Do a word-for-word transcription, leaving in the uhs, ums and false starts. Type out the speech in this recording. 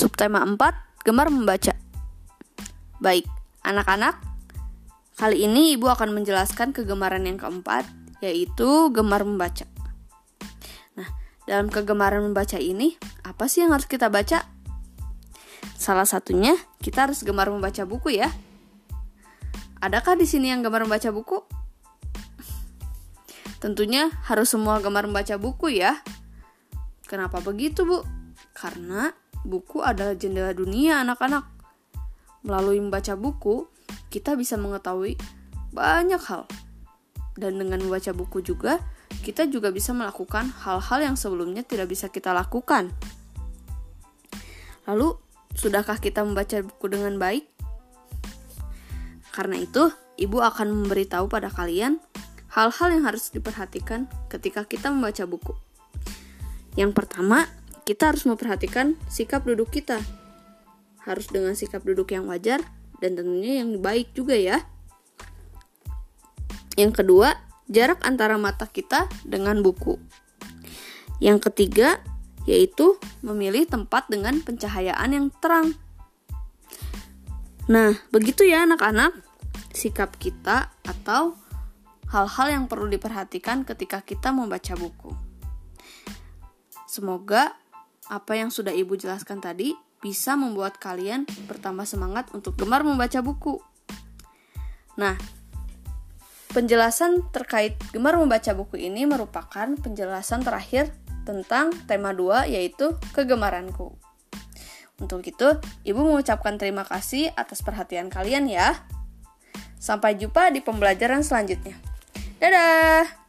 Subtema empat, gemar membaca. Baik, anak-anak, kali ini Ibu akan menjelaskan kegemaran yang keempat, yaitu gemar membaca. Nah, dalam kegemaran membaca ini, apa sih yang harus kita baca? Salah satunya, kita harus gemar membaca buku ya. Adakah di sini yang gemar membaca buku? Tentunya harus semua gemar membaca buku ya. Kenapa begitu, Bu? Karena buku adalah jendela dunia, anak-anak. Melalui membaca buku, kita bisa mengetahui banyak hal. Dan dengan membaca buku juga, kita juga bisa melakukan hal-hal yang sebelumnya tidak bisa kita lakukan. Lalu, sudahkah kita membaca buku dengan baik? Karena itu, Ibu akan memberitahu pada kalian hal-hal yang harus diperhatikan ketika kita membaca buku. Yang pertama, kita harus memperhatikan sikap duduk kita. Harus dengan sikap duduk yang wajar dan tentunya yang baik juga ya. Yang kedua, jarak antara mata kita dengan buku. Yang ketiga, yaitu memilih tempat dengan pencahayaan yang terang. Nah, begitu ya anak-anak, sikap kita atau hal-hal yang perlu diperhatikan ketika kita membaca buku. Semoga apa yang sudah Ibu jelaskan tadi bisa membuat kalian bertambah semangat untuk gemar membaca buku. Nah, penjelasan terkait gemar membaca buku ini merupakan penjelasan terakhir tentang tema dua, yaitu kegemaranku. Untuk itu, Ibu mengucapkan terima kasih atas perhatian kalian ya. Sampai jumpa di pembelajaran selanjutnya. Dadah!